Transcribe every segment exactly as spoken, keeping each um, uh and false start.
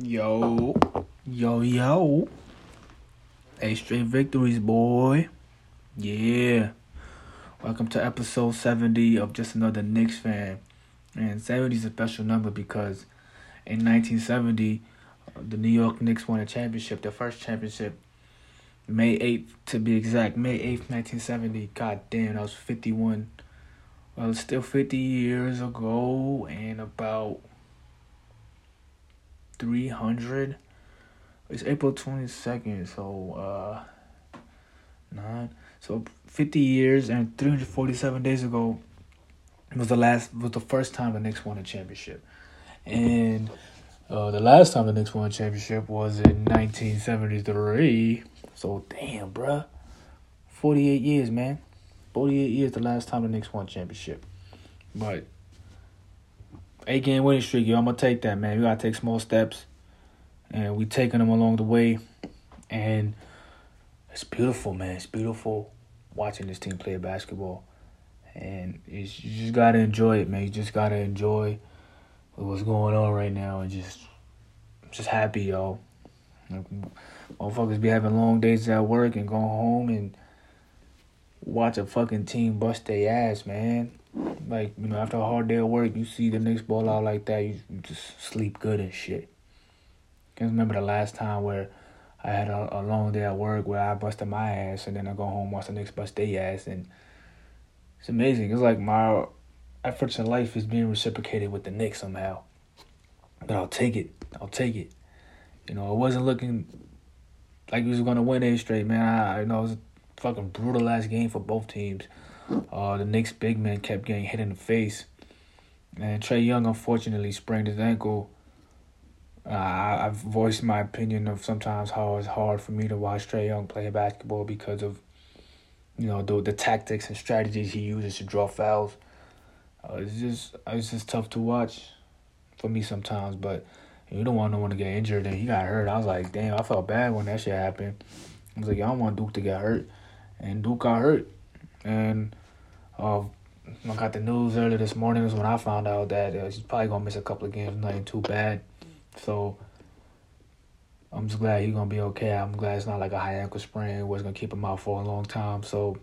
Yo, yo, yo. Hey, straight victories, boy. Yeah. Welcome to episode seventy of Just Another Knicks Fan. And seventy is a special number because in nineteen seventy, the New York Knicks won a championship, their first championship, May eighth to be exact, May eighth, nineteen seventy. God damn, that was fifty-one. Well, it's still fifty years ago and about three hundred. It's April twenty-second, so uh nine so fifty years and three hundred forty-seven days ago was the last was the first time the Knicks won a championship. And uh the last time the Knicks won a championship was in nineteen seventy-three. So damn, bruh. forty-eight years, man. forty-eight years the last time the Knicks won a championship. But eight-game winning streak, yo. I'm going to take that, man. We got to take small steps. And we taking them along the way. And it's beautiful, man. It's beautiful watching this team play basketball. And it's, you just got to enjoy it, man. You just got to enjoy what's going on right now. And just, just happy, yo. Like, motherfuckers be having long days at work and going home and watch a fucking team bust their ass, man. Like, you know, after a hard day of work, you see the Knicks ball out like that, you, you just sleep good and shit. I can remember the last time where I had a, a long day at work where I busted my ass, and then I go home, watch the Knicks bust their ass, and it's amazing. It's like my efforts in life is being reciprocated with the Knicks somehow. But I'll take it. I'll take it. You know, it wasn't looking like we was going to win eight straight, man. I, you know, it was a fucking brutal ass game for both teams. Uh, the Knicks big man kept getting hit in the face. And Trae Young, unfortunately, sprained his ankle. Uh, I, I've voiced my opinion of sometimes how it's hard for me to watch Trae Young play basketball because of, you know, the, the tactics and strategies he uses to draw fouls. Uh, it's just it's just tough to watch for me sometimes, but you don't want no one to get injured. And he got hurt. I was like, damn, I felt bad when that shit happened. I was like, I don't want Duke to get hurt. And Duke got hurt. And uh, I got the news earlier this morning is when I found out that uh, he's probably going to miss a couple of games, nothing too bad. So I'm just glad he's going to be okay. I'm glad it's not like a high ankle sprain where it's going to keep him out for a long time. So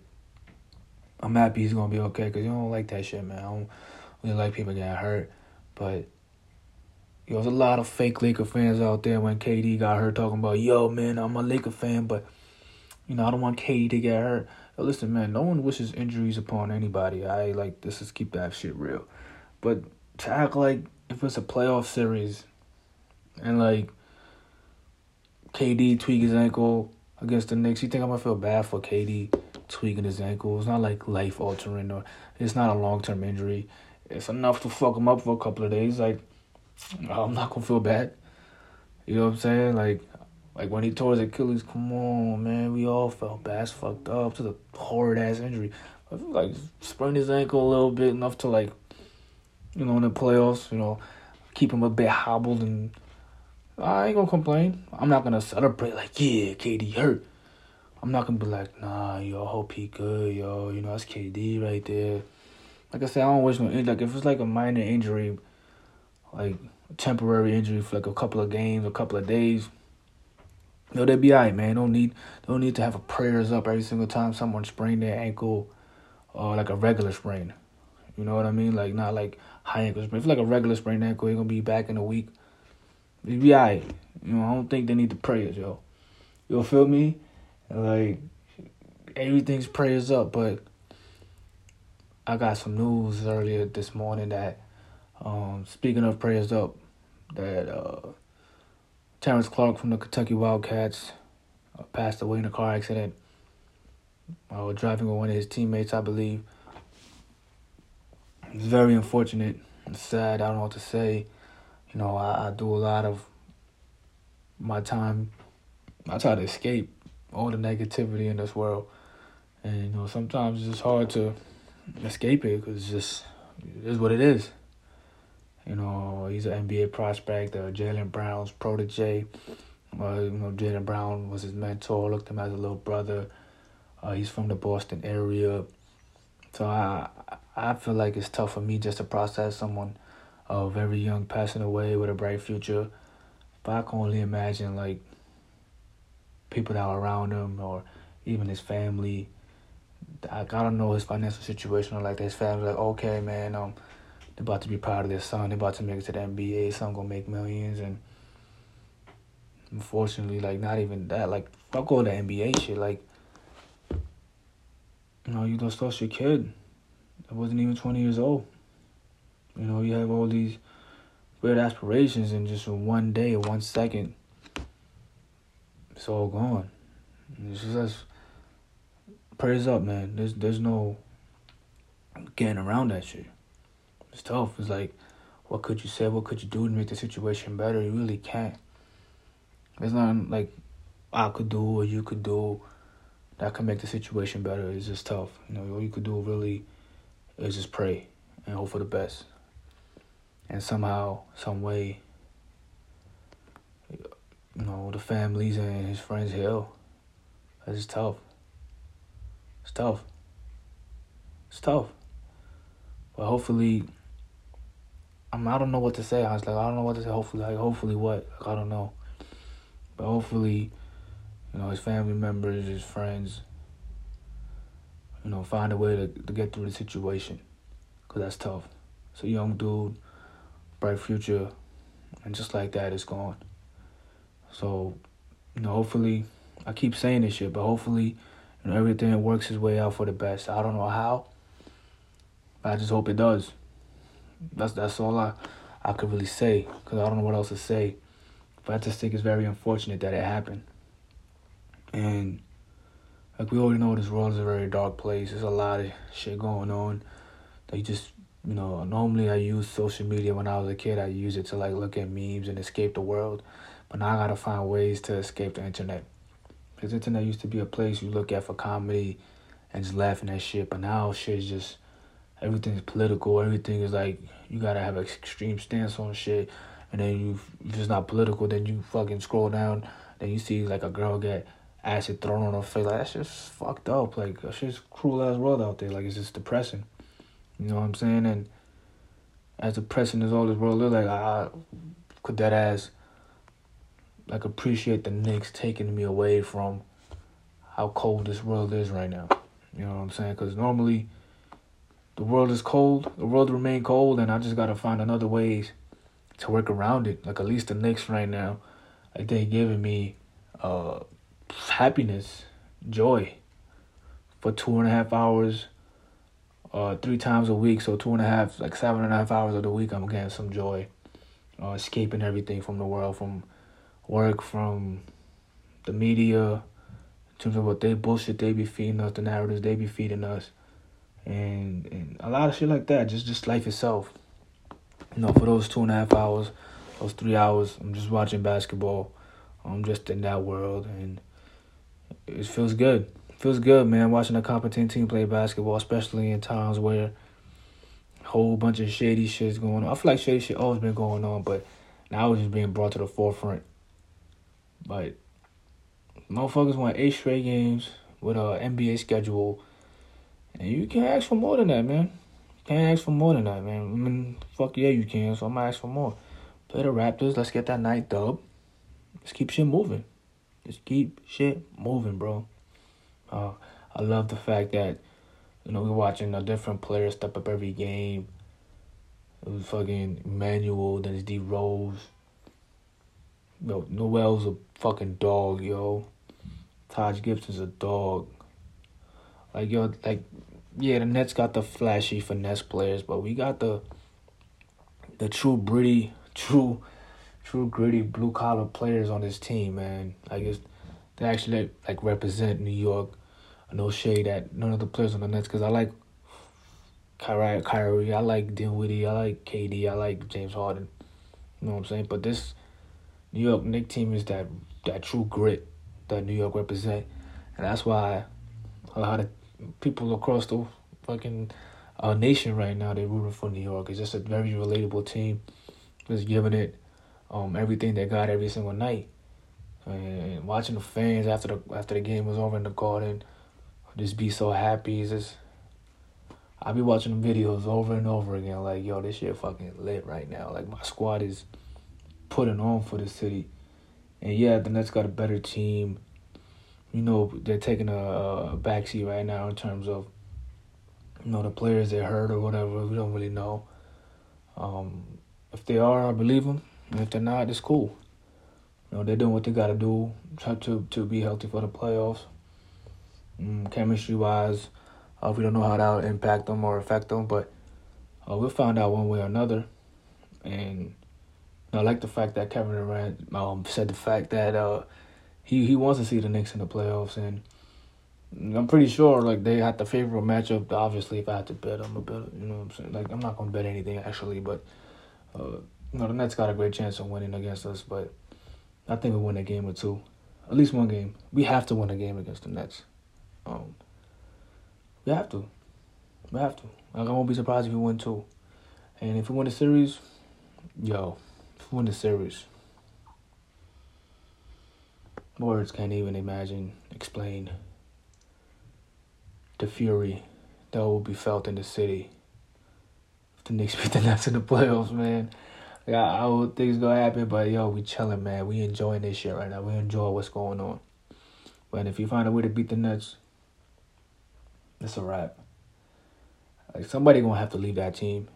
I'm happy he's going to be okay because you don't like that shit, man. I don't really like people getting hurt. But yo, there's a lot of fake Laker fans out there when K D got hurt talking about, yo, man, I'm a Laker fan, but, you know, I don't want K D to get hurt. Listen, man, no one wishes injuries upon anybody. I like, this is keep that shit real. But to act like if it's a playoff series and, like, K D tweaked his ankle against the Knicks, you think I'm going to feel bad for K D tweaking his ankle? It's not, like, life-altering or it's not a long-term injury. It's enough to fuck him up for a couple of days. Like, I'm not going to feel bad. You know what I'm saying? Like... Like, when he tore his Achilles, come on, man. We all felt bad, fucked up to the horrid-ass injury. I feel like, sprained his ankle a little bit, enough to, like, you know, in the playoffs, you know, keep him a bit hobbled. And I ain't going to complain. I'm not going to celebrate, like, yeah, K D hurt. I'm not going to be like, nah, yo, I hope he good, yo. You know, that's K D right there. Like I said, I don't wish no injury. Like, if it's, like, a minor injury, like, a temporary injury for, like, a couple of games, a couple of days, no, they be all right, man. Don't need don't need to have a prayers up every single time someone sprained their ankle or uh, like a regular sprain. You know what I mean? Like, not like high ankle sprain. If like a regular sprained ankle, you're going to be back in a week. They be all right. You know, I don't think they need the prayers, yo. You feel me? Like, everything's prayers up, but I got some news earlier this morning that, um, speaking of prayers up, that... uh. Terrence Clark from the Kentucky Wildcats uh, passed away in a car accident while uh, driving with one of his teammates, I believe. It's very unfortunate and sad. I don't know what to say. You know, I, I do a lot of my time. I try to escape all the negativity in this world. And, you know, sometimes it's hard to escape it because it's just, it is what it is. You know, he's an N B A prospect, uh, Jalen Brown's protege. Uh, you know, Jalen Brown was his mentor, looked him as a little brother. Uh, he's from the Boston area. So I I feel like it's tough for me just to process someone uh, very young passing away with a bright future. But I can only imagine, like, people that are around him or even his family. I, I don't know his financial situation or, like, his family. Like, okay, man, um, they're about to be proud of their son. They're about to make it to the N B A. Son going to make millions. And unfortunately, like, not even that. Like, fuck all the N B A shit. Like, you know, you just lost your kid. I wasn't even twenty years old. You know, you have all these weird aspirations, and just in one day, one second, it's all gone. It's just, that's, prayers up, man. There's there's no getting around that shit. It's tough. It's like, what could you say? What could you do to make the situation better? You really can't. There's nothing like I could do or you could do that could make the situation better. It's just tough. You know, all you could do really is just pray and hope for the best. And somehow, some way, you know, the families and his friends heal. That's just tough. It's tough. It's tough. But hopefully, I mean, I don't know what to say. I was like, I don't know what to say. Hopefully, like, hopefully what? Like, I don't know. But hopefully, you know, his family members, his friends, you know, find a way to, to get through the situation. Because that's tough. It's a young dude, bright future, and just like that, it's gone. So, you know, hopefully, I keep saying this shit, but hopefully, you know, everything works its way out for the best. I don't know how, but I just hope it does. That's that's all I, I could really say, because I don't know what else to say. But I just think it's very unfortunate that it happened. And, like, we already know this world is a very dark place. There's a lot of shit going on that you just... You know, normally I use social media when I was a kid. I used it to, like, look at memes and escape the world. But now I got to find ways to escape the internet. Because the internet used to be a place you look at for comedy and just laughing at shit. But now shit is just, everything's political. Everything is, like, you got to have an extreme stance on shit. And then you, if it's not political, then you fucking scroll down. Then you see, like, a girl get acid thrown on her face. Like, that shit's fucked up. Like, that shit's cruel-ass world out there. Like, it's just depressing. You know what I'm saying? And as depressing as all this world is, like, I could that ass, like, appreciate the Knicks taking me away from how cold this world is right now. You know what I'm saying? Because normally the world is cold. The world remain cold, and I just got to find another ways to work around it. Like, at least the Knicks right now, like, they giving me uh, happiness, joy for two and a half hours. Uh, three times a week, so two and a half, like seven and a half hours of the week, I'm getting some joy, uh, escaping everything from the world, from work, from the media, in terms of what they bullshit they be feeding us, the narratives they be feeding us, and and a lot of shit like that, just just life itself. You know, for those two and a half hours, those three hours, I'm just watching basketball, I'm just in that world, and it feels good. Feels good, man, watching a competent team play basketball, especially in times where a whole bunch of shady shit's going on. I feel like shady shit always been going on, but now it's just being brought to the forefront. But motherfuckers won eight straight games with an N B A schedule, and you can't ask for more than that, man. You can't ask for more than that, man. I mean, fuck yeah, you can, so I'm going to ask for more. Play the Raptors. Let's get that night dub. Let's keep shit moving. Just keep shit moving, bro. Uh, I love the fact that, you know, we're watching a different player step up every game. It was fucking Emmanuel, then it's D. Rose. Yo, Noel's a fucking dog, yo. Taj Gibson's a dog. Like, yo, like, yeah, the Nets got the flashy finesse players, but we got the the true gritty, true, true gritty blue-collar players on this team, man. Like, it's... They actually, like, represent New York. No shade at none of the players on the Nets, because I like Kyrie, Kyrie, I like Dinwiddie, I like K D, I like James Harden. You know what I'm saying? But this New York Knicks team is that that true grit that New York represent. And that's why a lot of people across the fucking uh, nation right now, they're rooting for New York. It's just a very relatable team. Just giving it um, everything they got every single night. And watching the fans after the after the game was over in the garden, just be so happy. It's just, I be watching the videos over and over again. Like, yo, this shit fucking lit right now. Like, my squad is putting on for the city. And, yeah, the Nets got a better team. You know, they're taking a, a backseat right now in terms of, you know, the players they're hurt or whatever. We don't really know. Um, if they are, I believe them. And if they're not, it's cool. You know, they're doing what they got to do, try to, to be healthy for the playoffs. Mm, chemistry-wise, uh, we don't know how that'll impact them or affect them, but uh, we'll find out one way or another. And I like the fact that Kevin Durant um, said the fact that uh, he, he wants to see the Knicks in the playoffs. And I'm pretty sure, like, they had the favorable matchup. Obviously, if I had to bet, I'm going to bet. You know what I'm saying? Like, I'm not going to bet anything, actually. But, uh, you know, the Nets got a great chance of winning against us. But I think we win a game or two. At least one game. We have to win a game against the Nets. Um, we have to. We have to. Like, I won't be surprised if we win two. And if we win the series, yo... win the series. Words can't even imagine, explain the fury that will be felt in the city if the Knicks beat the Nets in the playoffs, man. Like, I, I would think it's gonna happen, but yo, we chilling, man. We enjoying this shit right now. We enjoy what's going on. But if you find a way to beat the Nets, it's a wrap. Like, somebody gonna have to leave that team.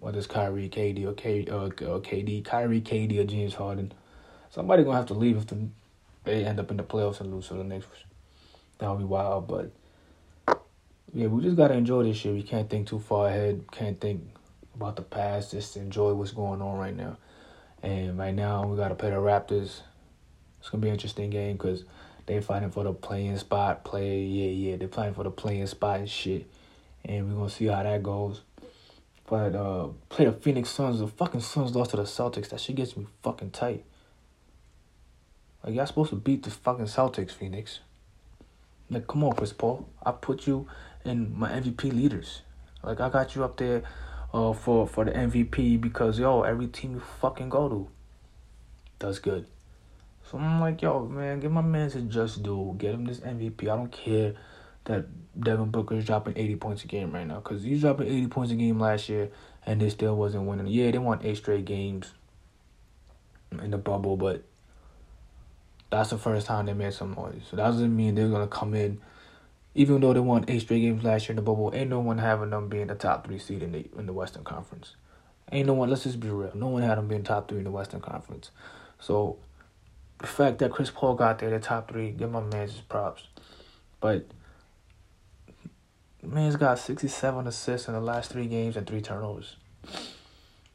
Whether it's Kyrie, K D, or, K, or, or K D, Kyrie, K D, or James Harden, somebody gonna have to leave if the, they end up in the playoffs and lose to the Knicks. That would be wild, but yeah, we just gotta enjoy this shit. We can't think too far ahead. Can't think about the past. Just enjoy what's going on right now. And right now, we gotta play the Raptors. It's gonna be an interesting game because they fighting for the playing spot. Play, yeah, yeah, they playing for the playing spot and shit. And we're gonna see how that goes. But uh, play the Phoenix Suns. The fucking Suns lost to the Celtics. That shit gets me fucking tight. Like, y'all supposed to beat the fucking Celtics, Phoenix. Like, come on, Chris Paul. I put you in my M V P leaders. Like, I got you up there uh, for, for the M V P because, yo, every team you fucking go to does good. So I'm like, yo, man, give my man his just due. Get him this M V P. I don't care that Devin Booker is dropping eighty points a game right now. Because he's dropping eighty points a game last year, and they still wasn't winning. Yeah, they won eight straight games in the bubble, but that's the first time they made some noise. So that doesn't mean they're going to come in. Even though they won eight straight games last year in the bubble, ain't no one having them being the top three seed in the in the Western Conference. Ain't no one, let's just be real. No one had them being top three in the Western Conference. So the fact that Chris Paul got there, the top three, give my man his props. But man's got sixty-seven assists in the last three games and three turnovers.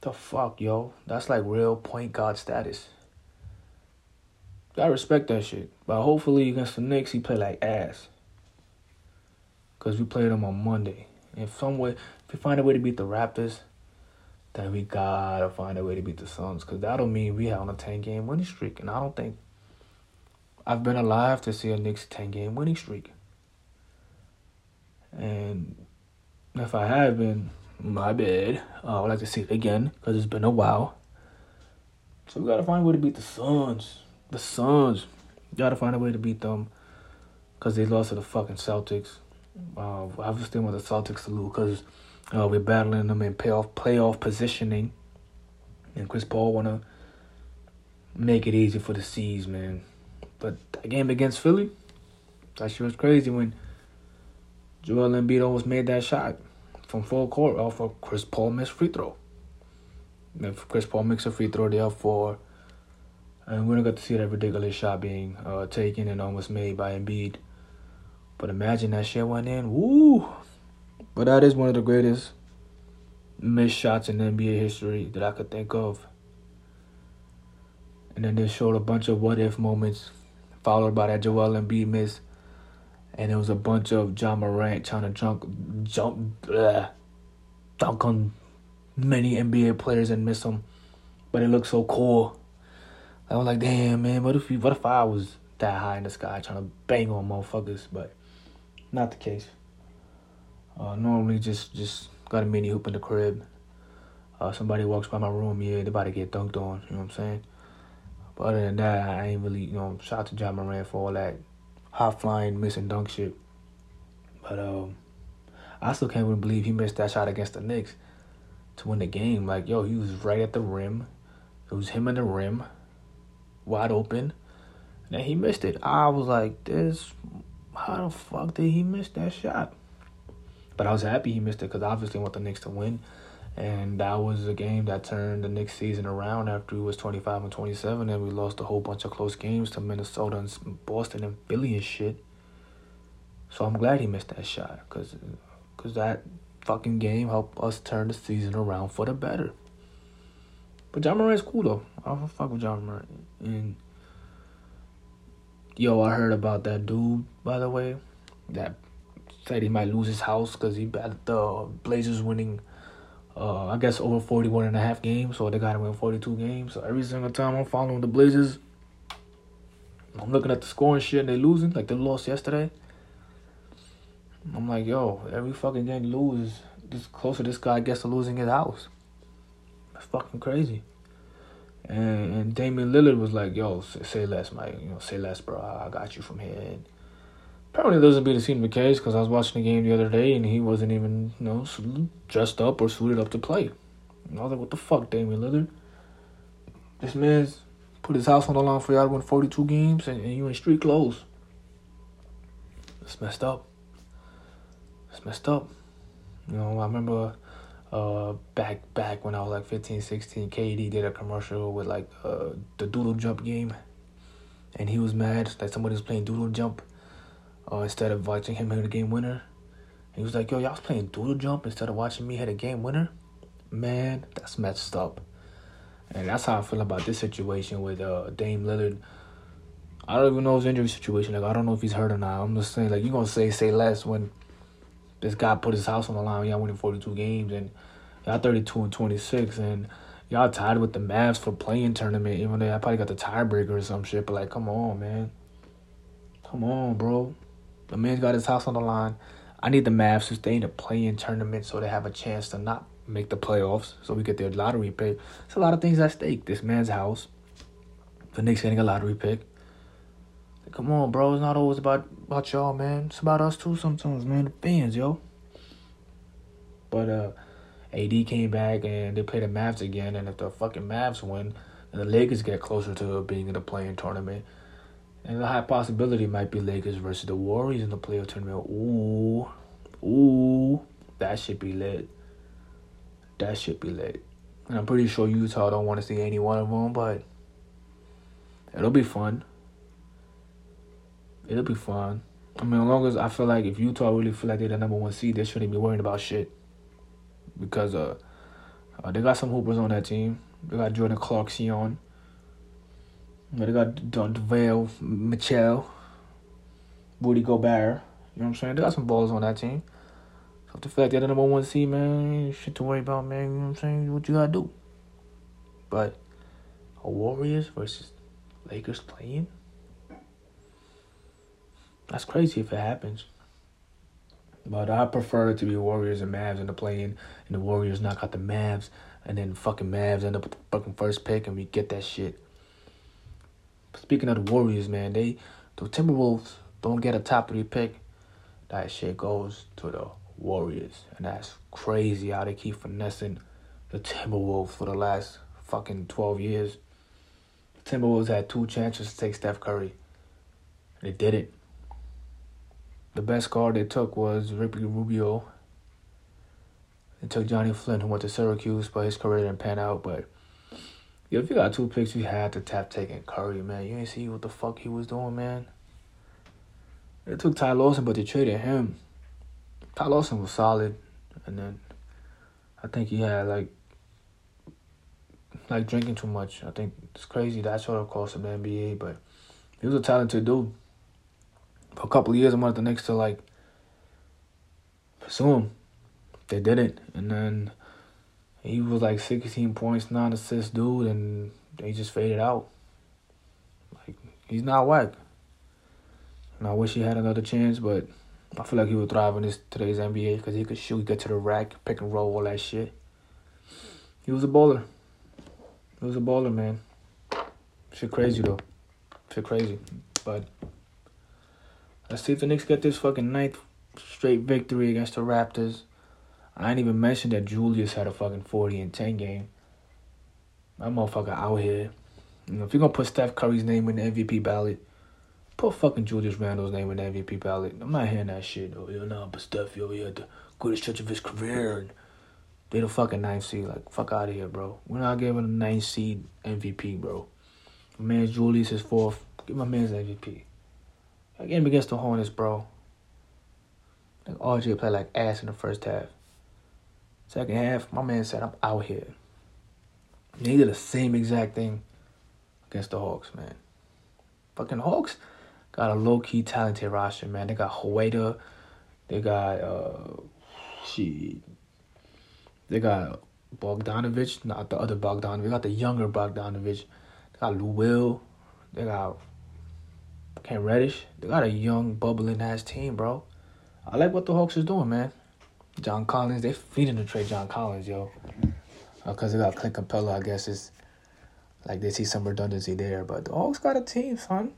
The fuck, yo? That's like real point guard status. I respect that shit. But hopefully against the Knicks, he play like ass. Because we played him on Monday. If some way, if we find a way to beat the Raptors, then we gotta find a way to beat the Suns. Because that'll mean we have on a ten-game winning streak. And I don't think I've been alive to see a Knicks ten-game winning streak. And if I have been, my bad. Uh, I would like to see it again because it's been a while. So we got to find a way to beat the Suns. The Suns. Got to find a way to beat them because they lost to the fucking Celtics. Uh, I was still with the Celtics to lose because uh, we're battling them in playoff, playoff positioning. And Chris Paul want to make it easy for the C's, man. But that game against Philly, that shit was crazy when Joel Embiid almost made that shot from full court off of Chris Paul missed free throw. And if Chris Paul makes a free throw, they have four. And we don't get to see that ridiculous shot being uh, taken and almost made by Embiid. But imagine that shit went in. Woo! But that is one of the greatest missed shots in N B A history that I could think of. And then they showed a bunch of what-if moments followed by that Joel Embiid miss. And it was a bunch of John Morant trying to jump, jump, bleh, dunk on many N B A players and miss them. But it looked so cool. I was like, damn, man, what if you, what if I was that high in the sky trying to bang on motherfuckers? But not the case. Uh, normally, just, just got a mini hoop in the crib. Uh, somebody walks by my room, yeah, they're about to get dunked on, you know what I'm saying? But other than that, I ain't really, you know, shout out to John Morant for all that high-flying, missing dunk shit. But um, I still can't even believe he missed that shot against the Knicks to win the game. Like, yo, he was right at the rim. It was him and the rim, wide open. Now, he missed it. I was like, this, how the fuck did he miss that shot? But I was happy he missed it because I obviously want the Knicks to win. And that was a game that turned the Knicks season around after we was twenty-five and twenty-seven and we lost a whole bunch of close games to Minnesota and Boston and Philly and shit. So I'm glad he missed that shot because because that fucking game helped us turn the season around for the better. But John Morant's cool, though. I don't fuck with John Morant. And, yo, I heard about that dude, by the way, that said he might lose his house because he had the Blazers winning, uh, I guess, over forty-one and a half games. So they got to win forty-two games. So every single time I'm following the Blazers, I'm looking at the score and shit, and they're losing. Like, they lost yesterday. I'm like, yo, every fucking game loses, this closer this guy gets to losing his house. That's fucking crazy. And, and Damian Lillard was like, yo, say, say less, Mike. You know, say less, bro. I, I got you from here. And apparently, it doesn't be the scene of the case because I was watching the game the other day and he wasn't even, you know, dressed up or suited up to play. And I was like, what the fuck, Damian Lillard? This man's put his house on the line for y'all to win forty-two games and, and you in street clothes. It's messed up. It's messed up. You know, I remember uh, back back when I was like fifteen, sixteen, K D did a commercial with like uh, the Doodle Jump game. And he was mad that somebody was playing Doodle Jump uh, instead of watching him hit a game winner. And he was like, yo, y'all was playing Doodle Jump instead of watching me hit a game winner? Man, that's messed up. And that's how I feel about this situation with uh, Dame Lillard. I don't even know his injury situation. Like, I don't know if he's hurt or not. I'm just saying, like, you're going to say, say less when this guy put his house on the line. Y'all winning forty-two games, and y'all thirty-two and twenty-six, and y'all tied with the Mavs for playing tournament, even though y'all probably got the tiebreaker or some shit. But, like, come on, man. Come on, bro. The man's got his house on the line. I need the Mavs to stay in the play-in tournament so they have a chance to not make the playoffs, so we get their lottery pick. It's a lot of things at stake. This man's house. The Knicks getting a lottery pick. Come on, bro. It's not always about, about y'all, man. It's about us, too, sometimes, man. The fans, yo. But uh, A D came back, and they played the Mavs again. And if the fucking Mavs win, and the Lakers get closer to being in the play-in tournament. And the high possibility might be Lakers versus the Warriors in the play-in tournament. Ooh. Ooh. That should be lit. That should be lit. And I'm pretty sure Utah don't want to see any one of them, but it'll be fun. It'll be fun. I mean, as long as I feel like if Utah really feel like they're the number one seed, they shouldn't be worrying about shit. Because uh, uh, they got some hoopers on that team. They got Jordan Clarkson. They got Devin Mitchell, Rudy Gobert. You know what I'm saying? They got some ballers on that team. So if they feel like they're the number one seed, man, shit to worry about, man. You know what I'm saying? What you got to do. But a Warriors versus Lakers playing? That's crazy if it happens. But I prefer it to be Warriors and Mavs in the play-in, and the Warriors knock out the Mavs, and then fucking Mavs end up with the fucking first pick, and we get that shit. Speaking of the Warriors, man, they the Timberwolves don't get a top three pick. That shit goes to the Warriors, and that's crazy how they keep finessing the Timberwolves for the last fucking twelve years. The Timberwolves had two chances to take Steph Curry. They did it. The best guard they took was Ricky Rubio. They took Johnny Flynn, who went to Syracuse, but his career didn't pan out. But yo, if you got two picks, you had to tap taking Curry, man. You ain't see what the fuck he was doing, man. They took Ty Lawson, but they traded him. Ty Lawson was solid. And then I think he had, like, like drinking too much. I think it's crazy. That sort of cost him the N B A, but he was a talented dude. For a couple of years, I wanted the Knicks to, like, pursue him. They didn't. And then he was, like, sixteen points, nine assists, dude, and they just faded out. Like, he's not whack. And I wish he had another chance, but I feel like he would thrive in this today's N B A because he could shoot, get to the rack, pick and roll, all that shit. He was a baller. He was a baller, man. Shit crazy, though. Shit crazy. But let's see if the Knicks get this fucking ninth straight victory against the Raptors. I ain't even mentioned that Julius had a fucking forty and ten game. That motherfucker out here. You know, if you're going to put Steph Curry's name in the M V P ballot, Put fucking Julius Randle's name in the M V P ballot. I'm not hearing that shit, though. Yo, nah, but Steph, yo, he had the greatest stretch of his career. And they the fucking ninth seed. Like, fuck out of here, bro. We're not giving a ninth seed M V P, bro. My man Julius is fourth. Give my man's M V P. That game against the Hornets, bro. Like, R J played like ass in the first half. Second half, my man said, I'm out here. And they did the same exact thing against the Hawks, man. Fucking Hawks got a low-key talented roster, man. They got Huerta. They got, uh, shit. They got Bogdanovich. Not the other Bogdanovich. They got the younger Bogdanovich. They got Lou Will. They got Cam Reddish. They got a young, bubbling-ass team, bro. I like what the Hawks is doing, man. John Collins. They feeding the trade John Collins, yo. Because uh, they got Clint Capella, I guess. It's like they see some redundancy there. But the Hawks got a team, son.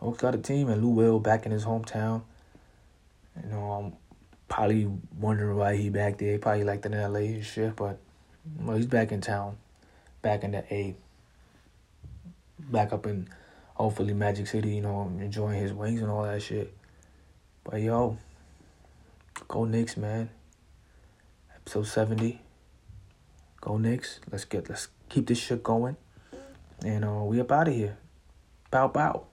Hawks got a team, and Lou Will back in his hometown. You know, I'm probably wondering why he back there. He probably liked it in L A and shit, but well, he's back in town. Back in the A. Back up in, hopefully, Magic City, you know, enjoying his wings and all that shit. But, yo, go Knicks, man. Episode seventy. Go Knicks. Let's get, let's keep this shit going. And uh, we up out of here. Bow, bow.